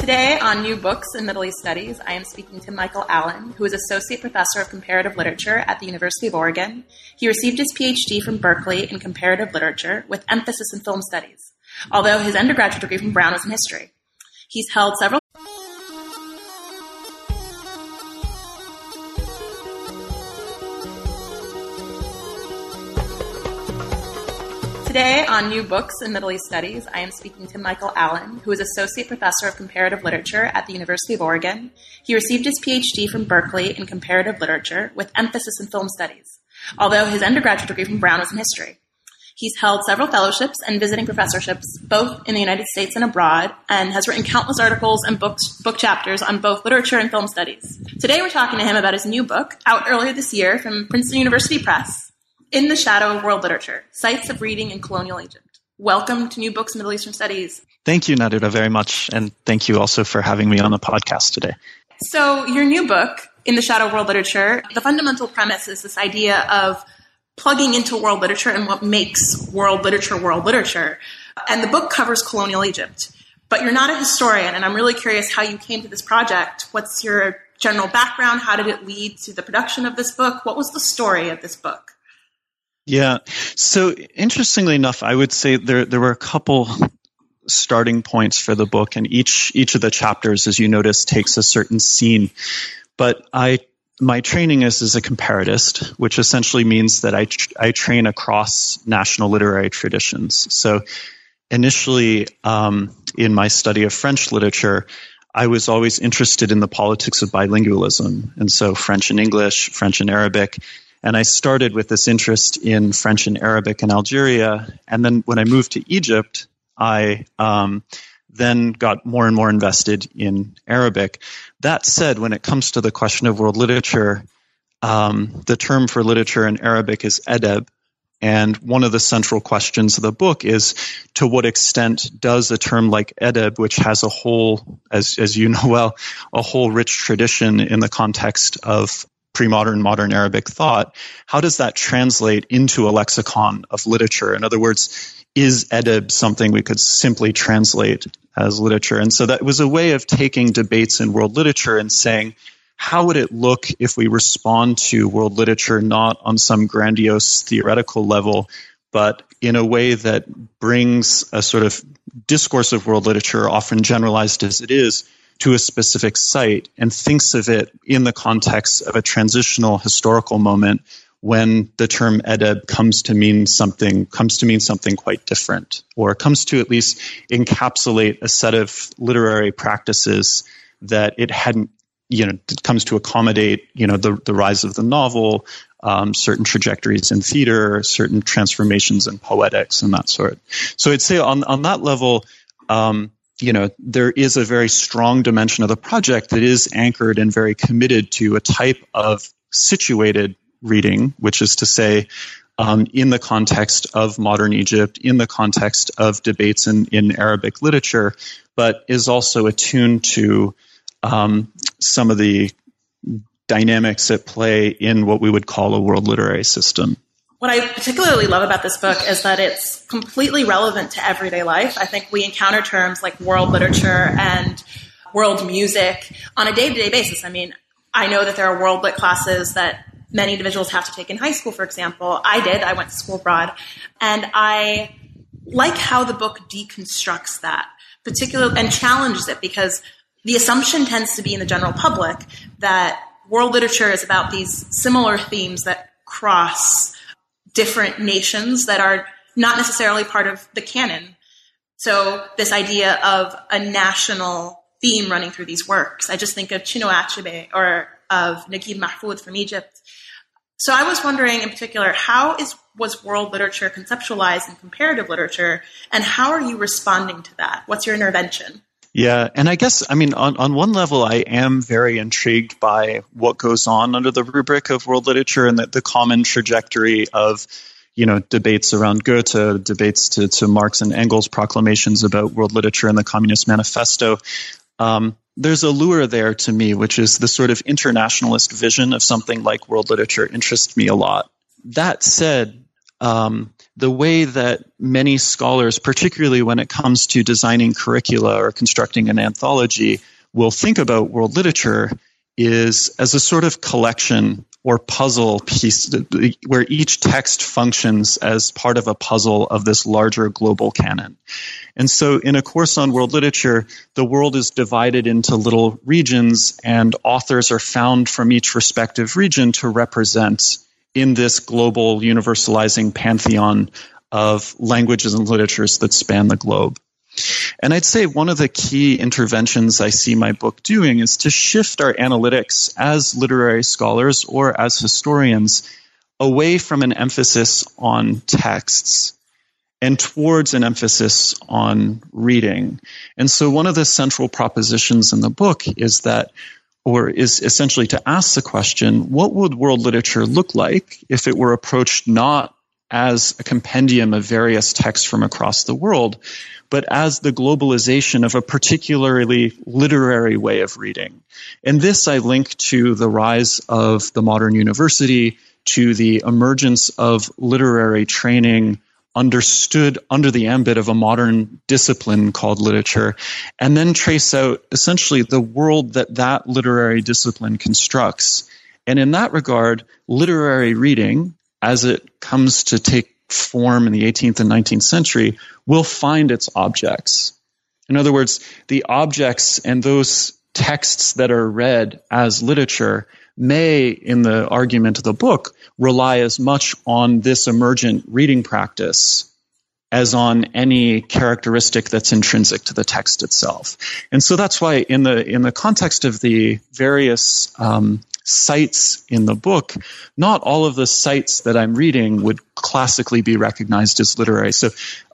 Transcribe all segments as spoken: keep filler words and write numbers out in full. Today on New Books in Middle East Studies, I am speaking to Michael Allen, who is Associate Professor of Comparative Literature at the University of Oregon. He received his P H D from Berkeley in Comparative Literature with emphasis in Film Studies, although his undergraduate degree from Brown was in History. He's held several... Today on New Books in Middle East Studies, I am speaking to Michael Allen, who is Associate Professor of Comparative Literature at the University of Oregon. He received his P H D from Berkeley in Comparative Literature with emphasis in Film Studies, although his undergraduate degree from Brown was in History. He's held several fellowships and visiting professorships, both in the United States and abroad, and has written countless articles and books, book chapters on both literature and film studies. Today we're talking to him about his new book, out earlier this year from Princeton University Press, In the Shadow of World Literature, Sites of Reading in Colonial Egypt. Welcome to New Books in Middle Eastern Studies. Thank you, Nadira, very much. And thank you also for having me on the podcast today. So your new book, In the Shadow of World Literature, the fundamental premise is this idea of plugging into world literature and what makes world literature world literature. And the book covers colonial Egypt. But you're not a historian, and I'm really curious how you came to this project. What's your general background? How did it lead to the production of this book? What was the story of this book? Yeah. So interestingly enough, I would say there there were a couple starting points for the book, and each each of the chapters, as you notice, takes a certain scene. But I my training is as a comparatist, which essentially means that I tr- I train across national literary traditions. So initially, um, in my study of French literature, I was always interested in the politics of bilingualism, and so French and English, French and Arabic. And I started with this interest in French and Arabic in Algeria. And then when I moved to Egypt, I um, then got more and more invested in Arabic. That said, when it comes to the question of world literature, um, the term for literature in Arabic is edeb. And one of the central questions of the book is, to what extent does a term like edeb, which has a whole, as, as you know well, a whole rich tradition in the context of pre-modern, modern Arabic thought, how does that translate into a lexicon of literature? In other words, is edeb something we could simply translate as literature? And so that was a way of taking debates in world literature and saying, how would it look if we respond to world literature not on some grandiose theoretical level, but in a way that brings a sort of discourse of world literature, often generalized as it is, to a specific site and thinks of it in the context of a transitional historical moment when the term edeb comes to mean something, comes to mean something quite different, or comes to at least encapsulate a set of literary practices that it hadn't, you know, comes to accommodate, you know, the, the rise of the novel, um, certain trajectories in theater, certain transformations in poetics and that sort. So I'd say on, on that level, um, you know, there is a very strong dimension of the project that is anchored and very committed to a type of situated reading, which is to say, um, in the context of modern Egypt, in the context of debates in, in Arabic literature, but is also attuned to um, some of the dynamics at play in what we would call a world literary system. What I particularly love about this book is that it's completely relevant to everyday life. I think we encounter terms like world literature and world music on a day-to-day basis. I mean, I know that there are world lit classes that many individuals have to take in high school, for example. I did. I went to school abroad. And I like how the book deconstructs that particular and challenges it, because the assumption tends to be in the general public that world literature is about these similar themes that cross different nations that are not necessarily part of the canon. So this idea of a national theme running through these works. I just think of Chinua Achebe or of Naguib Mahfouz from Egypt. So I was wondering in particular, how is was world literature conceptualized in comparative literature, and how are you responding to that? What's your intervention? Yeah, and I guess, I mean, on, on one level, I am very intrigued by what goes on under the rubric of world literature and the, the common trajectory of, you know, debates around Goethe, debates to, to Marx and Engels' proclamations about world literature and the Communist Manifesto. Um, there's a lure there to me, which is the sort of internationalist vision of something like world literature interests me a lot. That said, um, the way that many scholars, particularly when it comes to designing curricula or constructing an anthology, will think about world literature is as a sort of collection or puzzle piece where each text functions as part of a puzzle of this larger global canon. And so in a course on world literature, the world is divided into little regions, and authors are found from each respective region to represent in this global universalizing pantheon of languages and literatures that span the globe. And I'd say one of the key interventions I see my book doing is to shift our analytics as literary scholars or as historians away from an emphasis on texts and towards an emphasis on reading. And so one of the central propositions in the book is that or is essentially to ask the question, what would world literature look like if it were approached not as a compendium of various texts from across the world, but as the globalization of a particularly literary way of reading? And this I link to the rise of the modern university, to the emergence of literary training understood under the ambit of a modern discipline called literature, and then trace out essentially the world that that literary discipline constructs. And in that regard, literary reading, as it comes to take form in the eighteenth and nineteenth century, will find its objects. In other words, the objects and those texts that are read as literature may, in the argument of the book, rely as much on this emergent reading practice as on any characteristic that's intrinsic to the text itself. And so that's why in the in the context of the various um, sites in the book, not all of the sites that I'm reading would classically be recognized as literary. So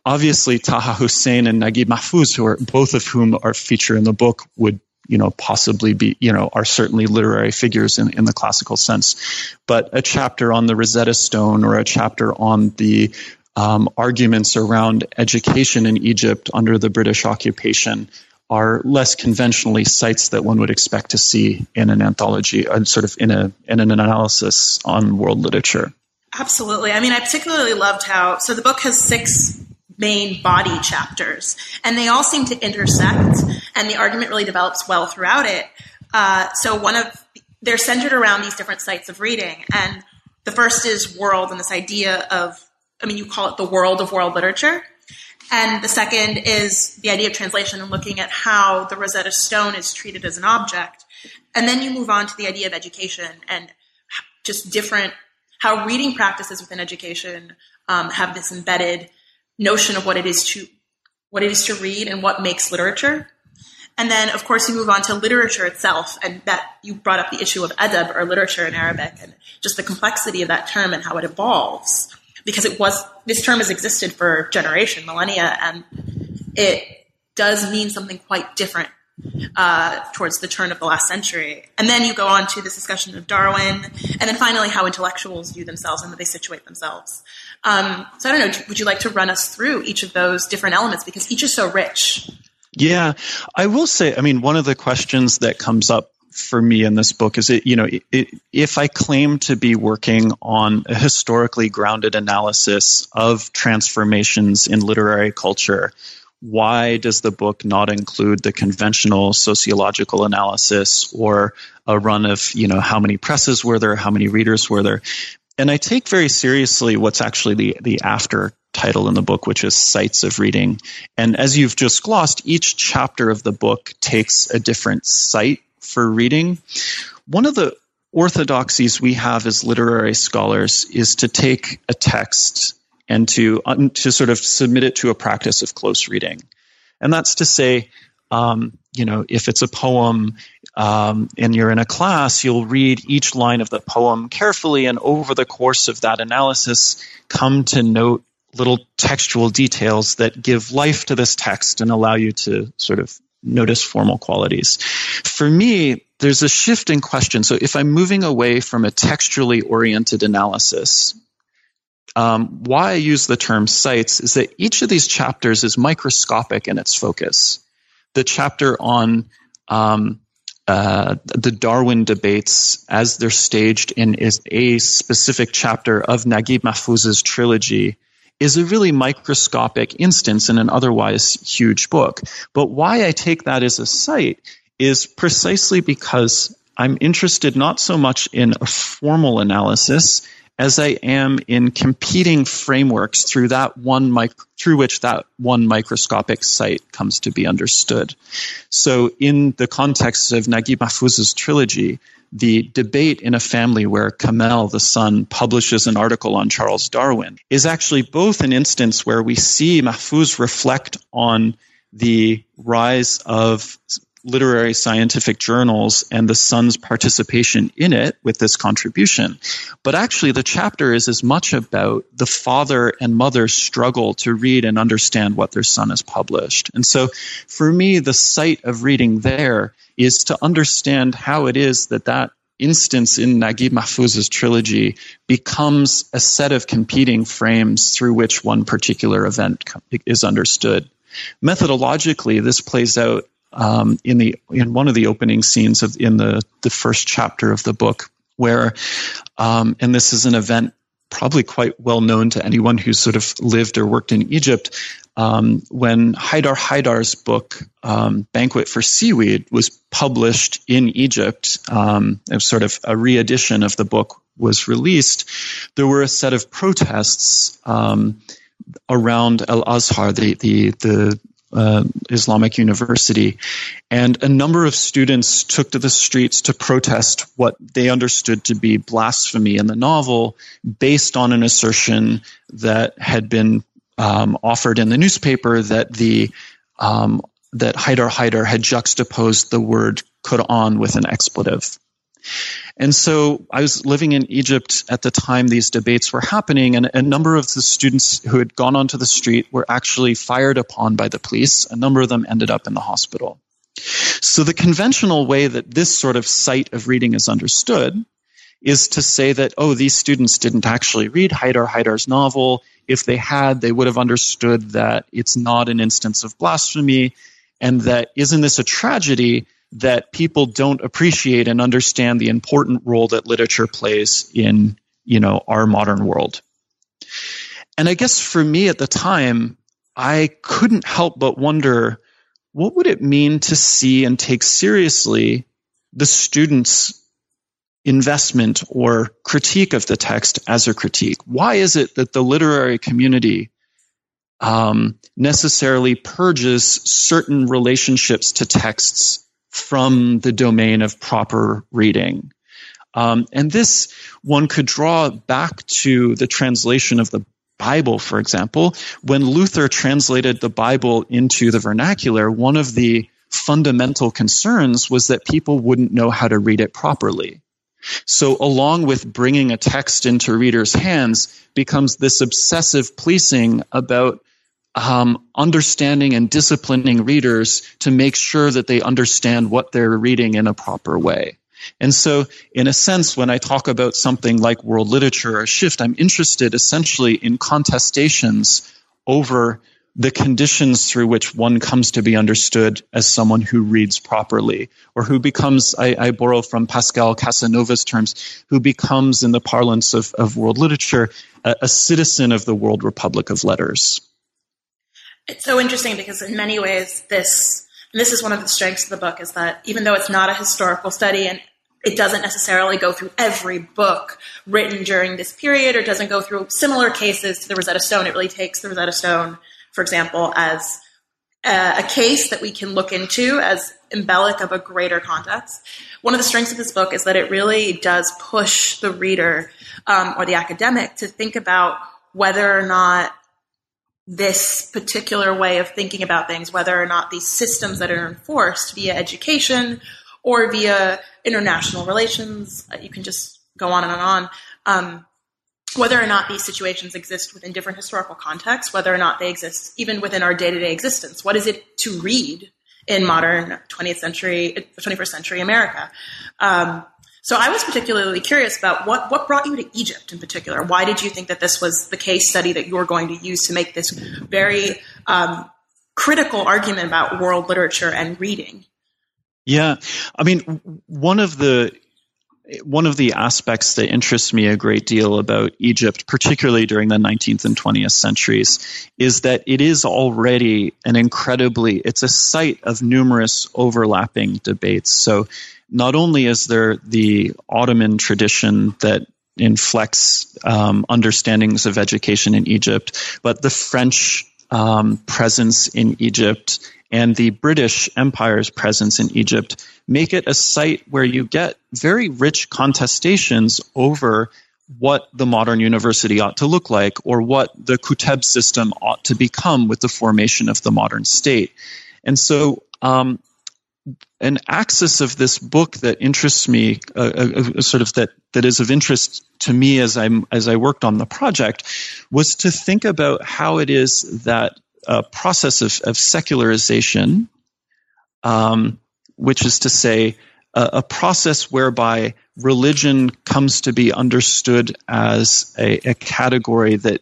obviously Taha Hussein and Naguib Mahfouz, who are both of whom are featured in the book, would you know, possibly be, you know, are certainly literary figures in, in the classical sense. But a chapter on the Rosetta Stone or a chapter on the um, arguments around education in Egypt under the British occupation are less conventionally sites that one would expect to see in an anthology and sort of in a in an analysis on world literature. Absolutely. I mean, I particularly loved how, so the book has six main body chapters, and they all seem to intersect, and the argument really develops well throughout it. Uh, so one of they're centered around these different sites of reading, and the first is world and this idea of, I mean, you call it the world of world literature, and the second is the idea of translation and looking at how the Rosetta Stone is treated as an object, and then you move on to the idea of education and just different how reading practices within education um, have this embedded notion of what it is to what it is to read and what makes literature. And then, of course, you move on to literature itself, and that you brought up the issue of adab, or literature in Arabic, and just the complexity of that term and how it evolves, because it was this term has existed for generation, millennia, and it does mean something quite different uh, towards the turn of the last century. And then you go on to this discussion of Darwin, and then finally how intellectuals view themselves and that they situate themselves. Um, so I don't know, would you like to run us through each of those different elements, because each is so rich? Yeah, I will say, I mean, one of the questions that comes up for me in this book is, it, you know, it, it, if I claim to be working on a historically grounded analysis of transformations in literary culture, why does the book not include the conventional sociological analysis or a run of, you know, how many presses were there, how many readers were there? And I take very seriously what's actually the, the after title in the book, which is Sites of Reading. And as you've just glossed, each chapter of the book takes a different site for reading. One of the orthodoxies we have as literary scholars is to take a text and to, um, to sort of submit it to a practice of close reading. And that's to say, um, you know, if it's a poem um, and you're in a class, you'll read each line of the poem carefully, and over the course of that analysis, come to note little textual details that give life to this text and allow you to sort of notice formal qualities. For me, there's a shift in question. So if I'm moving away from a textually oriented analysis, um, why I use the term sites is that each of these chapters is microscopic in its focus. The chapter on um, uh, the Darwin debates as they're staged in is a specific chapter of Naguib Mahfouz's trilogy is a really microscopic instance in an otherwise huge book. But why I take that as a site is precisely because I'm interested not so much in a formal analysis as I am in competing frameworks through that one mic- through which that one microscopic site comes to be understood. So in the context of Naguib Mahfouz's trilogy, the debate in a family where Kamel, the son, publishes an article on Charles Darwin is actually both an instance where we see Mahfouz reflect on the rise of literary scientific journals and the son's participation in it with this contribution. But actually, the chapter is as much about the father and mother's struggle to read and understand what their son has published. And so for me, the site of reading there is to understand how it is that that instance in Naguib Mahfouz's trilogy becomes a set of competing frames through which one particular event is understood. Methodologically, this plays out Um, in the in one of the opening scenes of in the, the first chapter of the book, where um, and this is an event probably quite well known to anyone who's sort of lived or worked in Egypt, um, when Haidar Haidar's book um, Banquet for Seaweed was published in Egypt, um, it was sort of a re-edition of the book was released. There were a set of protests um, around Al-Azhar, the the the Uh, Islamic University, and a number of students took to the streets to protest what they understood to be blasphemy in the novel based on an assertion that had been um, offered in the newspaper that the um, that Haidar Haidar had juxtaposed the word Quran with an expletive. And so I was living in Egypt at the time these debates were happening, and a number of the students who had gone onto the street were actually fired upon by the police. A number of them ended up in the hospital. So the conventional way that this sort of site of reading is understood is to say that, oh, these students didn't actually read Haidar Haidar's novel. If they had, they would have understood that it's not an instance of blasphemy, and that isn't this a tragedy that people don't appreciate and understand the important role that literature plays in, you know, our modern world. And I guess for me at the time, I couldn't help but wonder, what would it mean to see and take seriously the students' investment or critique of the text as a critique? Why is it that the literary community um, necessarily purges certain relationships to texts from the domain of proper reading? Um, and this one could draw back to the translation of the Bible, for example. When Luther translated the Bible into the vernacular, one of the fundamental concerns was that people wouldn't know how to read it properly. So along with bringing a text into readers' hands becomes this obsessive policing about Um, understanding and disciplining readers to make sure that they understand what they're reading in a proper way. And so, in a sense, when I talk about something like world literature or shift, I'm interested essentially in contestations over the conditions through which one comes to be understood as someone who reads properly, or who becomes, I, I borrow from Pascal Casanova's terms, who becomes, in the parlance of, of world literature, a, a citizen of the World Republic of Letters. It's so interesting because in many ways this, and this is one of the strengths of the book, is that even though it's not a historical study and it doesn't necessarily go through every book written during this period or doesn't go through similar cases to the Rosetta Stone, it really takes the Rosetta Stone, for example, as a, a case that we can look into as embellic of a greater context. One of the strengths of this book is that it really does push the reader um, or the academic to think about whether or not this particular way of thinking about things, whether or not these systems that are enforced via education or via international relations, you can just go on and on, um, whether or not these situations exist within different historical contexts, whether or not they exist even within our day-to-day existence. What is it to read in modern twentieth century, twenty-first century America? Um, so I was particularly curious about what, what brought you to Egypt in particular. Why did you think that this was the case study that you were going to use to make this very um, critical argument about world literature and reading? Yeah, I mean, one of the one of the aspects that interests me a great deal about Egypt, particularly during the nineteenth and twentieth centuries, is that it is already an incredibly, it's a site of numerous overlapping debates. So not only is there the Ottoman tradition that inflects um, understandings of education in Egypt, but the French um, presence in Egypt and the British Empire's presence in Egypt make it a site where you get very rich contestations over what the modern university ought to look like or what the Qutb system ought to become with the formation of the modern state. And so um, an axis of this book that interests me, uh, uh, sort of that that is of interest to me as I'm as I worked on the project, was to think about how it is that a process of, of secularization, um, which is to say a, a process whereby religion comes to be understood as a, a category that,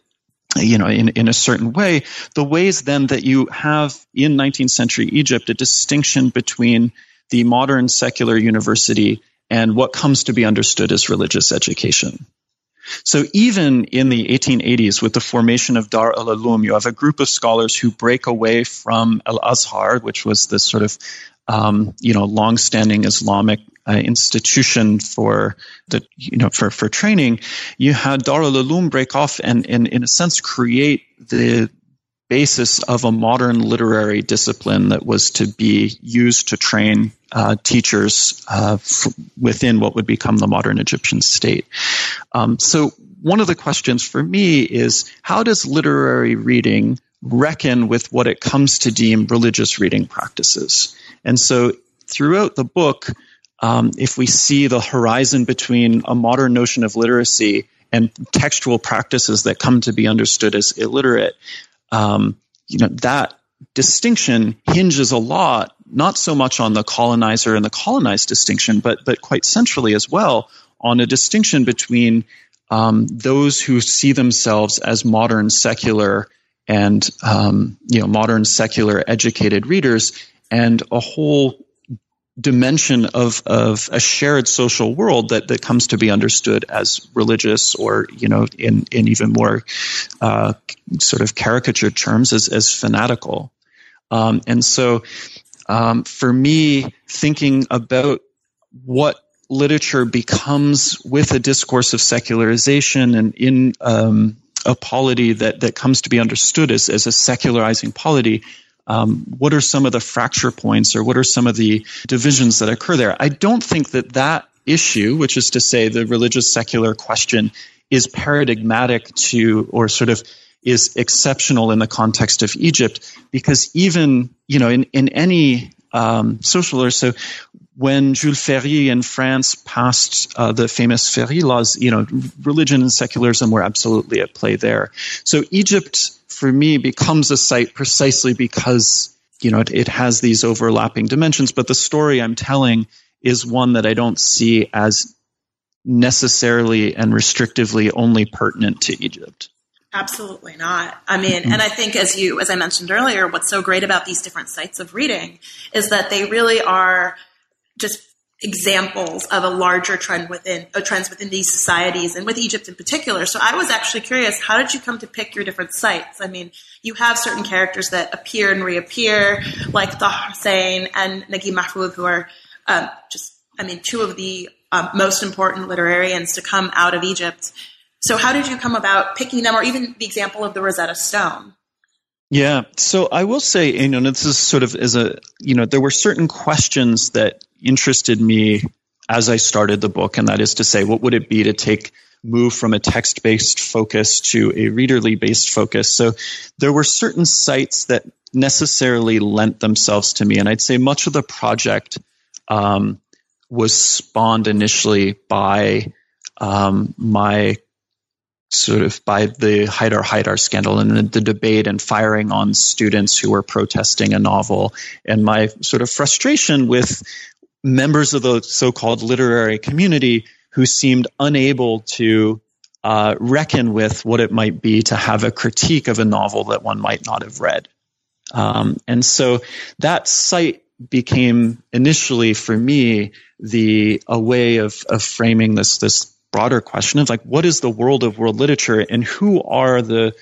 you know, in, in a certain way, the ways then that you have in nineteenth century Egypt, a distinction between the modern secular university and what comes to be understood as religious education. So even in the eighteen eighties, with the formation of Dar al-Ulum, you have a group of scholars who break away from Al-Azhar, which was this sort of, um, you know, longstanding Islamic uh, institution for the, you know, for, for training. You had Dar al-Ulum break off and, and, in a sense, create the basis of a modern literary discipline that was to be used to train uh, teachers uh, f- within what would become the modern Egyptian state. Um, so one of the questions for me is, how does literary reading reckon with what it comes to deem religious reading practices? And so throughout the book, um, if we see the horizon between a modern notion of literacy and textual practices that come to be understood as illiterate, Um, you know, that distinction hinges a lot, not so much on the colonizer and the colonized distinction, but but quite centrally as well on a distinction between um, those who see themselves as modern secular and um, you know modern secular educated readers and a whole dimension of of a shared social world that, that comes to be understood as religious, or, you know, in, in even more uh, sort of caricatured terms, as, as fanatical. Um, and so um, for me, thinking about what literature becomes with a discourse of secularization and in um, a polity that, that comes to be understood as, as a secularizing polity, Um, what are some of the fracture points, or what are some of the divisions that occur there? I don't think that that issue, which is to say the religious-secular question, is paradigmatic to, or sort of is exceptional in the context of Egypt, because even, you know, in, in any um, social or so, when Jules Ferry in France passed uh, the famous Ferry laws, you know, religion and secularism were absolutely at play there. So Egypt, for me, becomes a site precisely because, you know, it, it has these overlapping dimensions. But the story I'm telling is one that I don't see as necessarily and restrictively only pertinent to Egypt. Absolutely not. I mean, mm-hmm. and I think as you, as I mentioned earlier, what's so great about these different sites of reading is that they really are just examples of a larger trend within uh, trends within these societies, and with Egypt in particular. So I was actually curious, how did you come to pick your different sites? I mean, you have certain characters that appear and reappear, like Taha Hussein and Naguib Mahfouz, who are um, just, I mean, two of the um, most important literarians to come out of Egypt. So how did you come about picking them, or even the example of the Rosetta Stone? Yeah, so I will say, you know, this is sort of as a, you know, there were certain questions that interested me as I started the book, and that is to say, what would it be to take move from a text-based focus to a readerly-based focus. So there were certain sites that necessarily lent themselves to me, and I'd say much of the project um, was spawned initially by um, my sort of by the Haidar Haidar scandal and the, the debate and firing on students who were protesting a novel, and my sort of frustration with members of the so-called literary community who seemed unable to uh, reckon with what it might be to have a critique of a novel that one might not have read. Um, and so that site became initially for me the a way of of framing this this broader question of like, what is the world of world literature, and who are the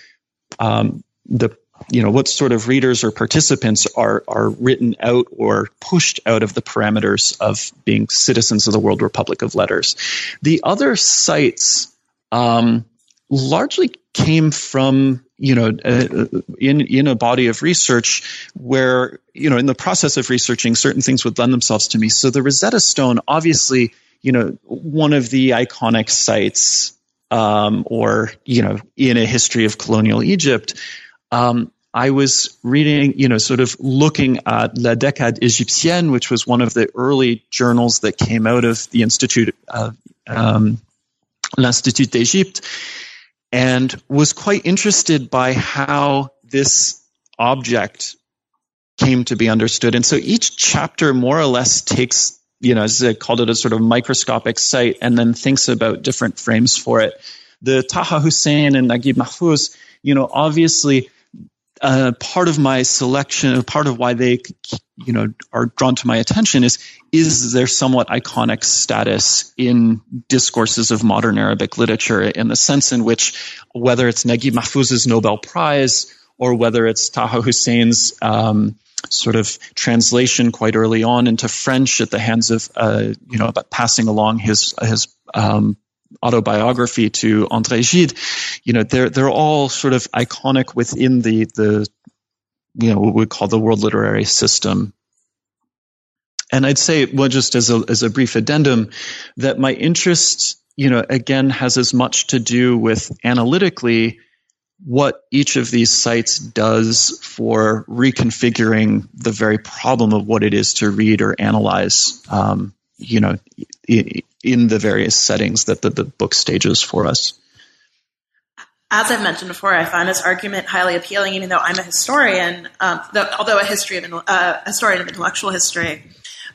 um, the you know what sort of readers or participants are are written out or pushed out of the parameters of being citizens of the World Republic of Letters. The other sites um, largely came from you know uh, in in a body of research where you know in the process of researching certain things would lend themselves to me. So the Rosetta Stone, obviously. You know, one of the iconic sites um, or, you know, in a history of colonial Egypt, um, I was reading, you know, sort of looking at La Décade Égyptienne, which was one of the early journals that came out of the Institute, uh, um, L'Institut d'Egypte, and was quite interested by how this object came to be understood. And so each chapter more or less takes you know, as I called it, a sort of microscopic site, and then thinks about different frames for it. The Taha Hussein and Naguib Mahfouz, you know, obviously uh, part of my selection, part of why they, you know, are drawn to my attention is, is their somewhat iconic status in discourses of modern Arabic literature, in the sense in which whether it's Naguib Mahfouz's Nobel Prize or whether it's Taha Hussein's um sort of translation quite early on into French at the hands of, uh, you know, about passing along his his um, autobiography to André Gide, you know, they're they're all sort of iconic within the the you know what we call the world literary system. And I'd say, well, just as a as a brief addendum, that my interest, you know, again has as much to do with analytically what each of these sites does for reconfiguring the very problem of what it is to read or analyze, um, you know, in the various settings that the, the book stages for us. As I've mentioned before, I find this argument highly appealing, even though I'm a historian, um, though, although a history of, uh, historian of intellectual history.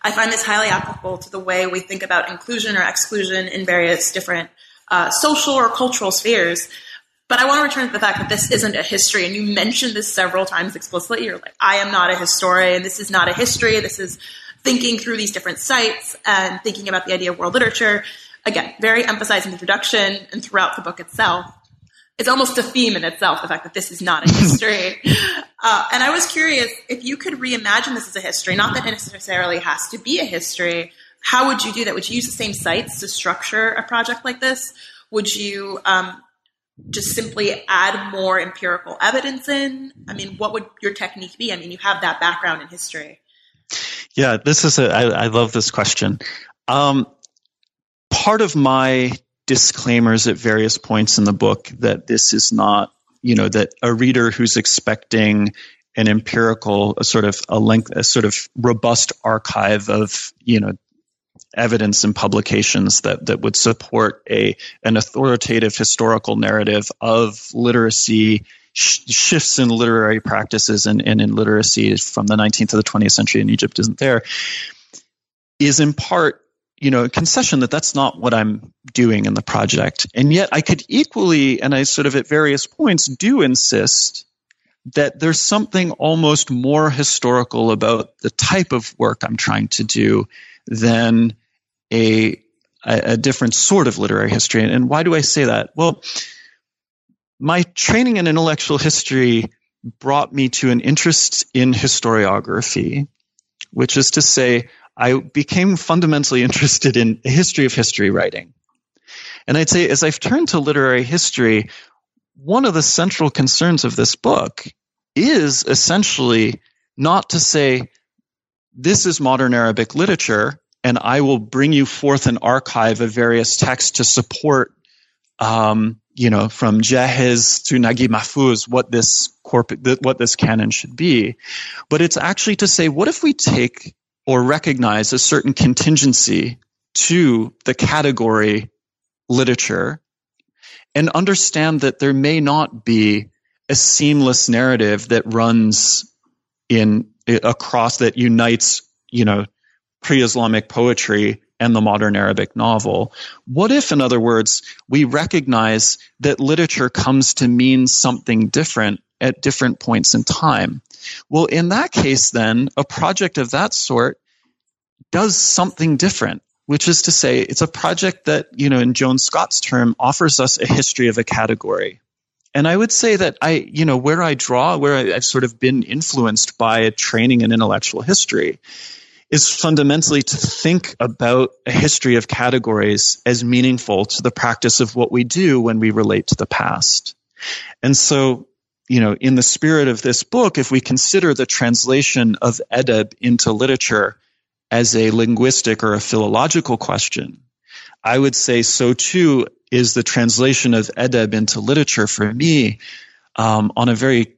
I find this highly applicable to the way we think about inclusion or exclusion in various different uh, social or cultural spheres. But I want to return to the fact that this isn't a history, and you mentioned this several times explicitly. You're like, I am not a historian. This is not a history. This is thinking through these different sites and thinking about the idea of world literature. Again, very emphasized in the introduction and throughout the book itself. It's almost a theme in itself, the fact that this is not a history. uh, and I was curious, if you could reimagine this as a history, not that it necessarily has to be a history, how would you do that? Would you use the same sites to structure a project like this? Would you... Um, just simply add more empirical evidence in? I mean, what would your technique be? I mean, you have that background in history. Yeah, this is a, I, I love this question. Um, part of my disclaimers at various points in the book that this is not, you know, that a reader who's expecting an empirical, a sort of a length, a sort of robust archive of, you know, evidence and publications that that would support a an authoritative historical narrative of literacy, sh- shifts in literary practices and, and in literacy from the nineteenth to the twentieth century in Egypt isn't there, is in part, you know, a concession that that's not what I'm doing in the project. And yet I could equally, and I sort of at various points do insist that there's something almost more historical about the type of work I'm trying to do than a a different sort of literary history. And why do I say that? Well, my training in intellectual history brought me to an interest in historiography, which is to say I became fundamentally interested in the history of history writing. And I'd say as I've turned to literary history, one of the central concerns of this book is essentially not to say, this is modern Arabic literature, and I will bring you forth an archive of various texts to support um, you know, from Jahiz to Naguib Mahfouz, what this corp- th- what this canon should be. But it's actually to say, what if we take or recognize a certain contingency to the category literature and understand that there may not be a seamless narrative that runs in across that unites, you know, pre-Islamic poetry and the modern Arabic novel. What if, in other words, we recognize that literature comes to mean something different at different points in time? Well, in that case, then, a project of that sort does something different, which is to say it's a project that, you know, in Joan Scott's term, offers us a history of a category. And I would say that I, you know, where I draw, where I, I've sort of been influenced by training in intellectual history, is fundamentally to think about a history of categories as meaningful to the practice of what we do when we relate to the past. And so, you know, in the spirit of this book, if we consider the translation of edeb into literature as a linguistic or a philological question, I would say so too is the translation of edeb into literature for me, um, on a very,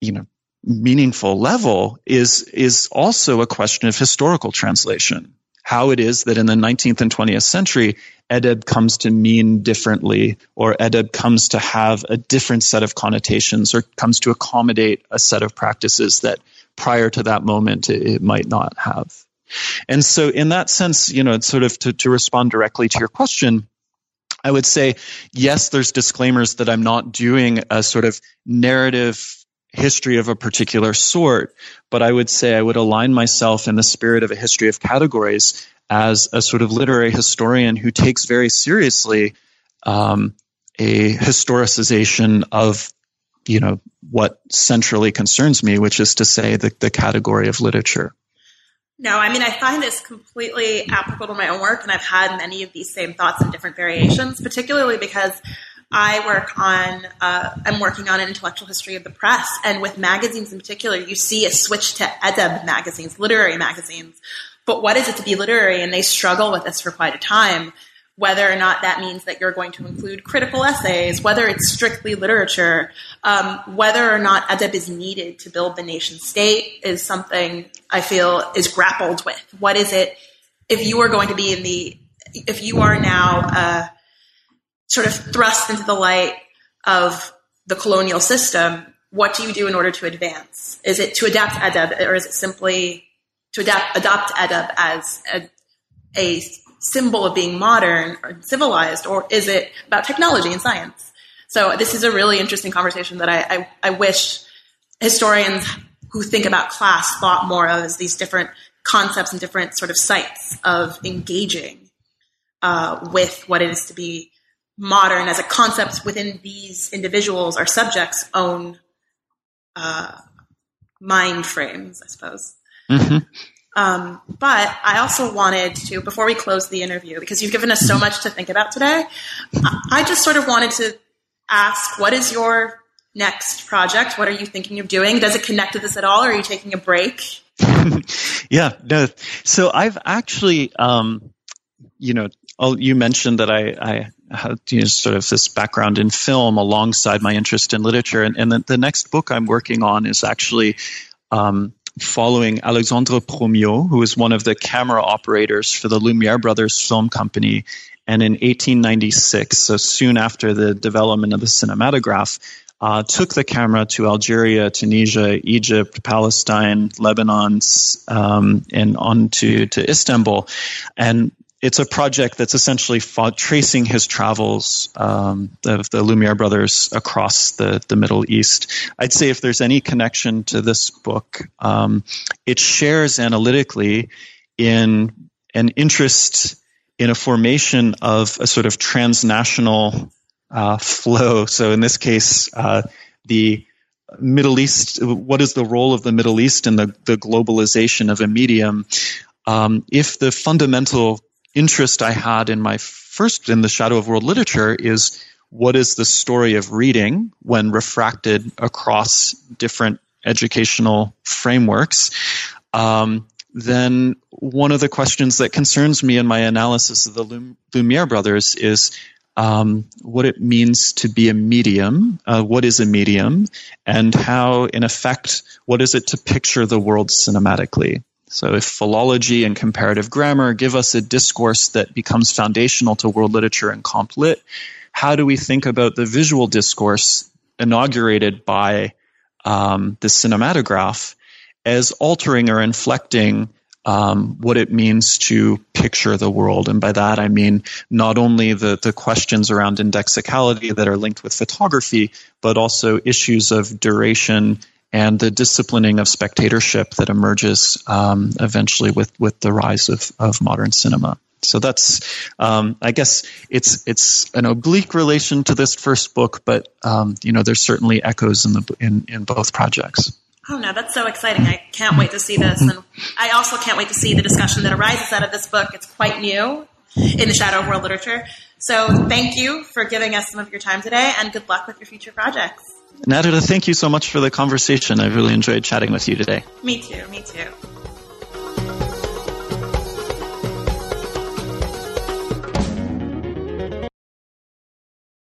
you know, meaningful level, is is also a question of historical translation. How it is that in the nineteenth and twentieth century, edeb comes to mean differently, or edeb comes to have a different set of connotations, or comes to accommodate a set of practices that prior to that moment it might not have. And so in that sense, you know, sort of to, to respond directly to your question, I would say, yes, there's disclaimers that I'm not doing a sort of narrative history of a particular sort, but I would say I would align myself in the spirit of a history of categories as a sort of literary historian who takes very seriously um, a historicization of, you know, what centrally concerns me, which is to say the, the category of literature. No, I mean, I find this completely applicable to my own work, and I've had many of these same thoughts in different variations, particularly because I work on, uh, I'm working on an intellectual history of the press, and with magazines in particular, you see a switch to edeb magazines, literary magazines, but what is it to be literary? And they struggle with this for quite a time, whether or not that means that you're going to include critical essays, whether it's strictly literature, um, whether or not edeb is needed to build the nation state is something I feel is grappled with. What is it if you are going to be in the, if you are now uh, sort of thrust into the light of the colonial system, what do you do in order to advance? Is it to adapt edeb, or is it simply to adapt, adopt edeb as a, a symbol of being modern or civilized, or is it about technology and science? So this is a really interesting conversation that I, I, I wish historians who think about class thought more of as these different concepts and different sort of sites of engaging uh, with what it is to be modern as a concept within these individuals or subjects' own uh, mind frames, I suppose. Mm-hmm. Um, but I also wanted to, before we close the interview, because you've given us so much to think about today, I just sort of wanted to ask, what is your next project? What are you thinking of doing? Does it connect to this at all, or are you taking a break? Yeah, no. So I've actually, um, you know, I'll, you mentioned that I, I had, you know, sort of this background in film alongside my interest in literature, and, and the, the next book I'm working on is actually um, – following Alexandre Promio, who is one of the camera operators for the Lumière brothers film company. And in eighteen ninety-six, so soon after the development of the cinematograph, uh, took the camera to Algeria, Tunisia, Egypt, Palestine, Lebanon, um, and on to, to Istanbul. And it's a project that's essentially fought, tracing his travels um, of the Lumière brothers across the, the Middle East. I'd say if there's any connection to this book, um, it shares analytically in an interest in a formation of a sort of transnational uh, flow. So in this case, uh, the Middle East, what is the role of the Middle East in the, the globalization of a medium? Um, if the fundamental interest I had in my first, in the shadow of world literature, is what is the story of reading when refracted across different educational frameworks, um, then one of the questions that concerns me in my analysis of the Lum- Lumiere brothers is um, what it means to be a medium, uh, what is a medium, and how, in effect, what is it to picture the world cinematically. So if philology and comparative grammar give us a discourse that becomes foundational to world literature and comp lit, how do we think about the visual discourse inaugurated by um, the cinematograph as altering or inflecting um, what it means to picture the world? And by that, I mean not only the, the questions around indexicality that are linked with photography, but also issues of duration and the disciplining of spectatorship that emerges um, eventually with, with the rise of, of modern cinema. So that's, um, I guess, it's it's an oblique relation to this first book, but um, you know, there's certainly echoes in the in, in both projects. Oh no, that's so exciting! I can't wait to see this, and I also can't wait to see the discussion that arises out of this book. It's quite new in the shadow of world literature. So thank you for giving us some of your time today, and good luck with your future projects. Nadira, thank you so much for the conversation. I really enjoyed chatting with you today. Me too, me too.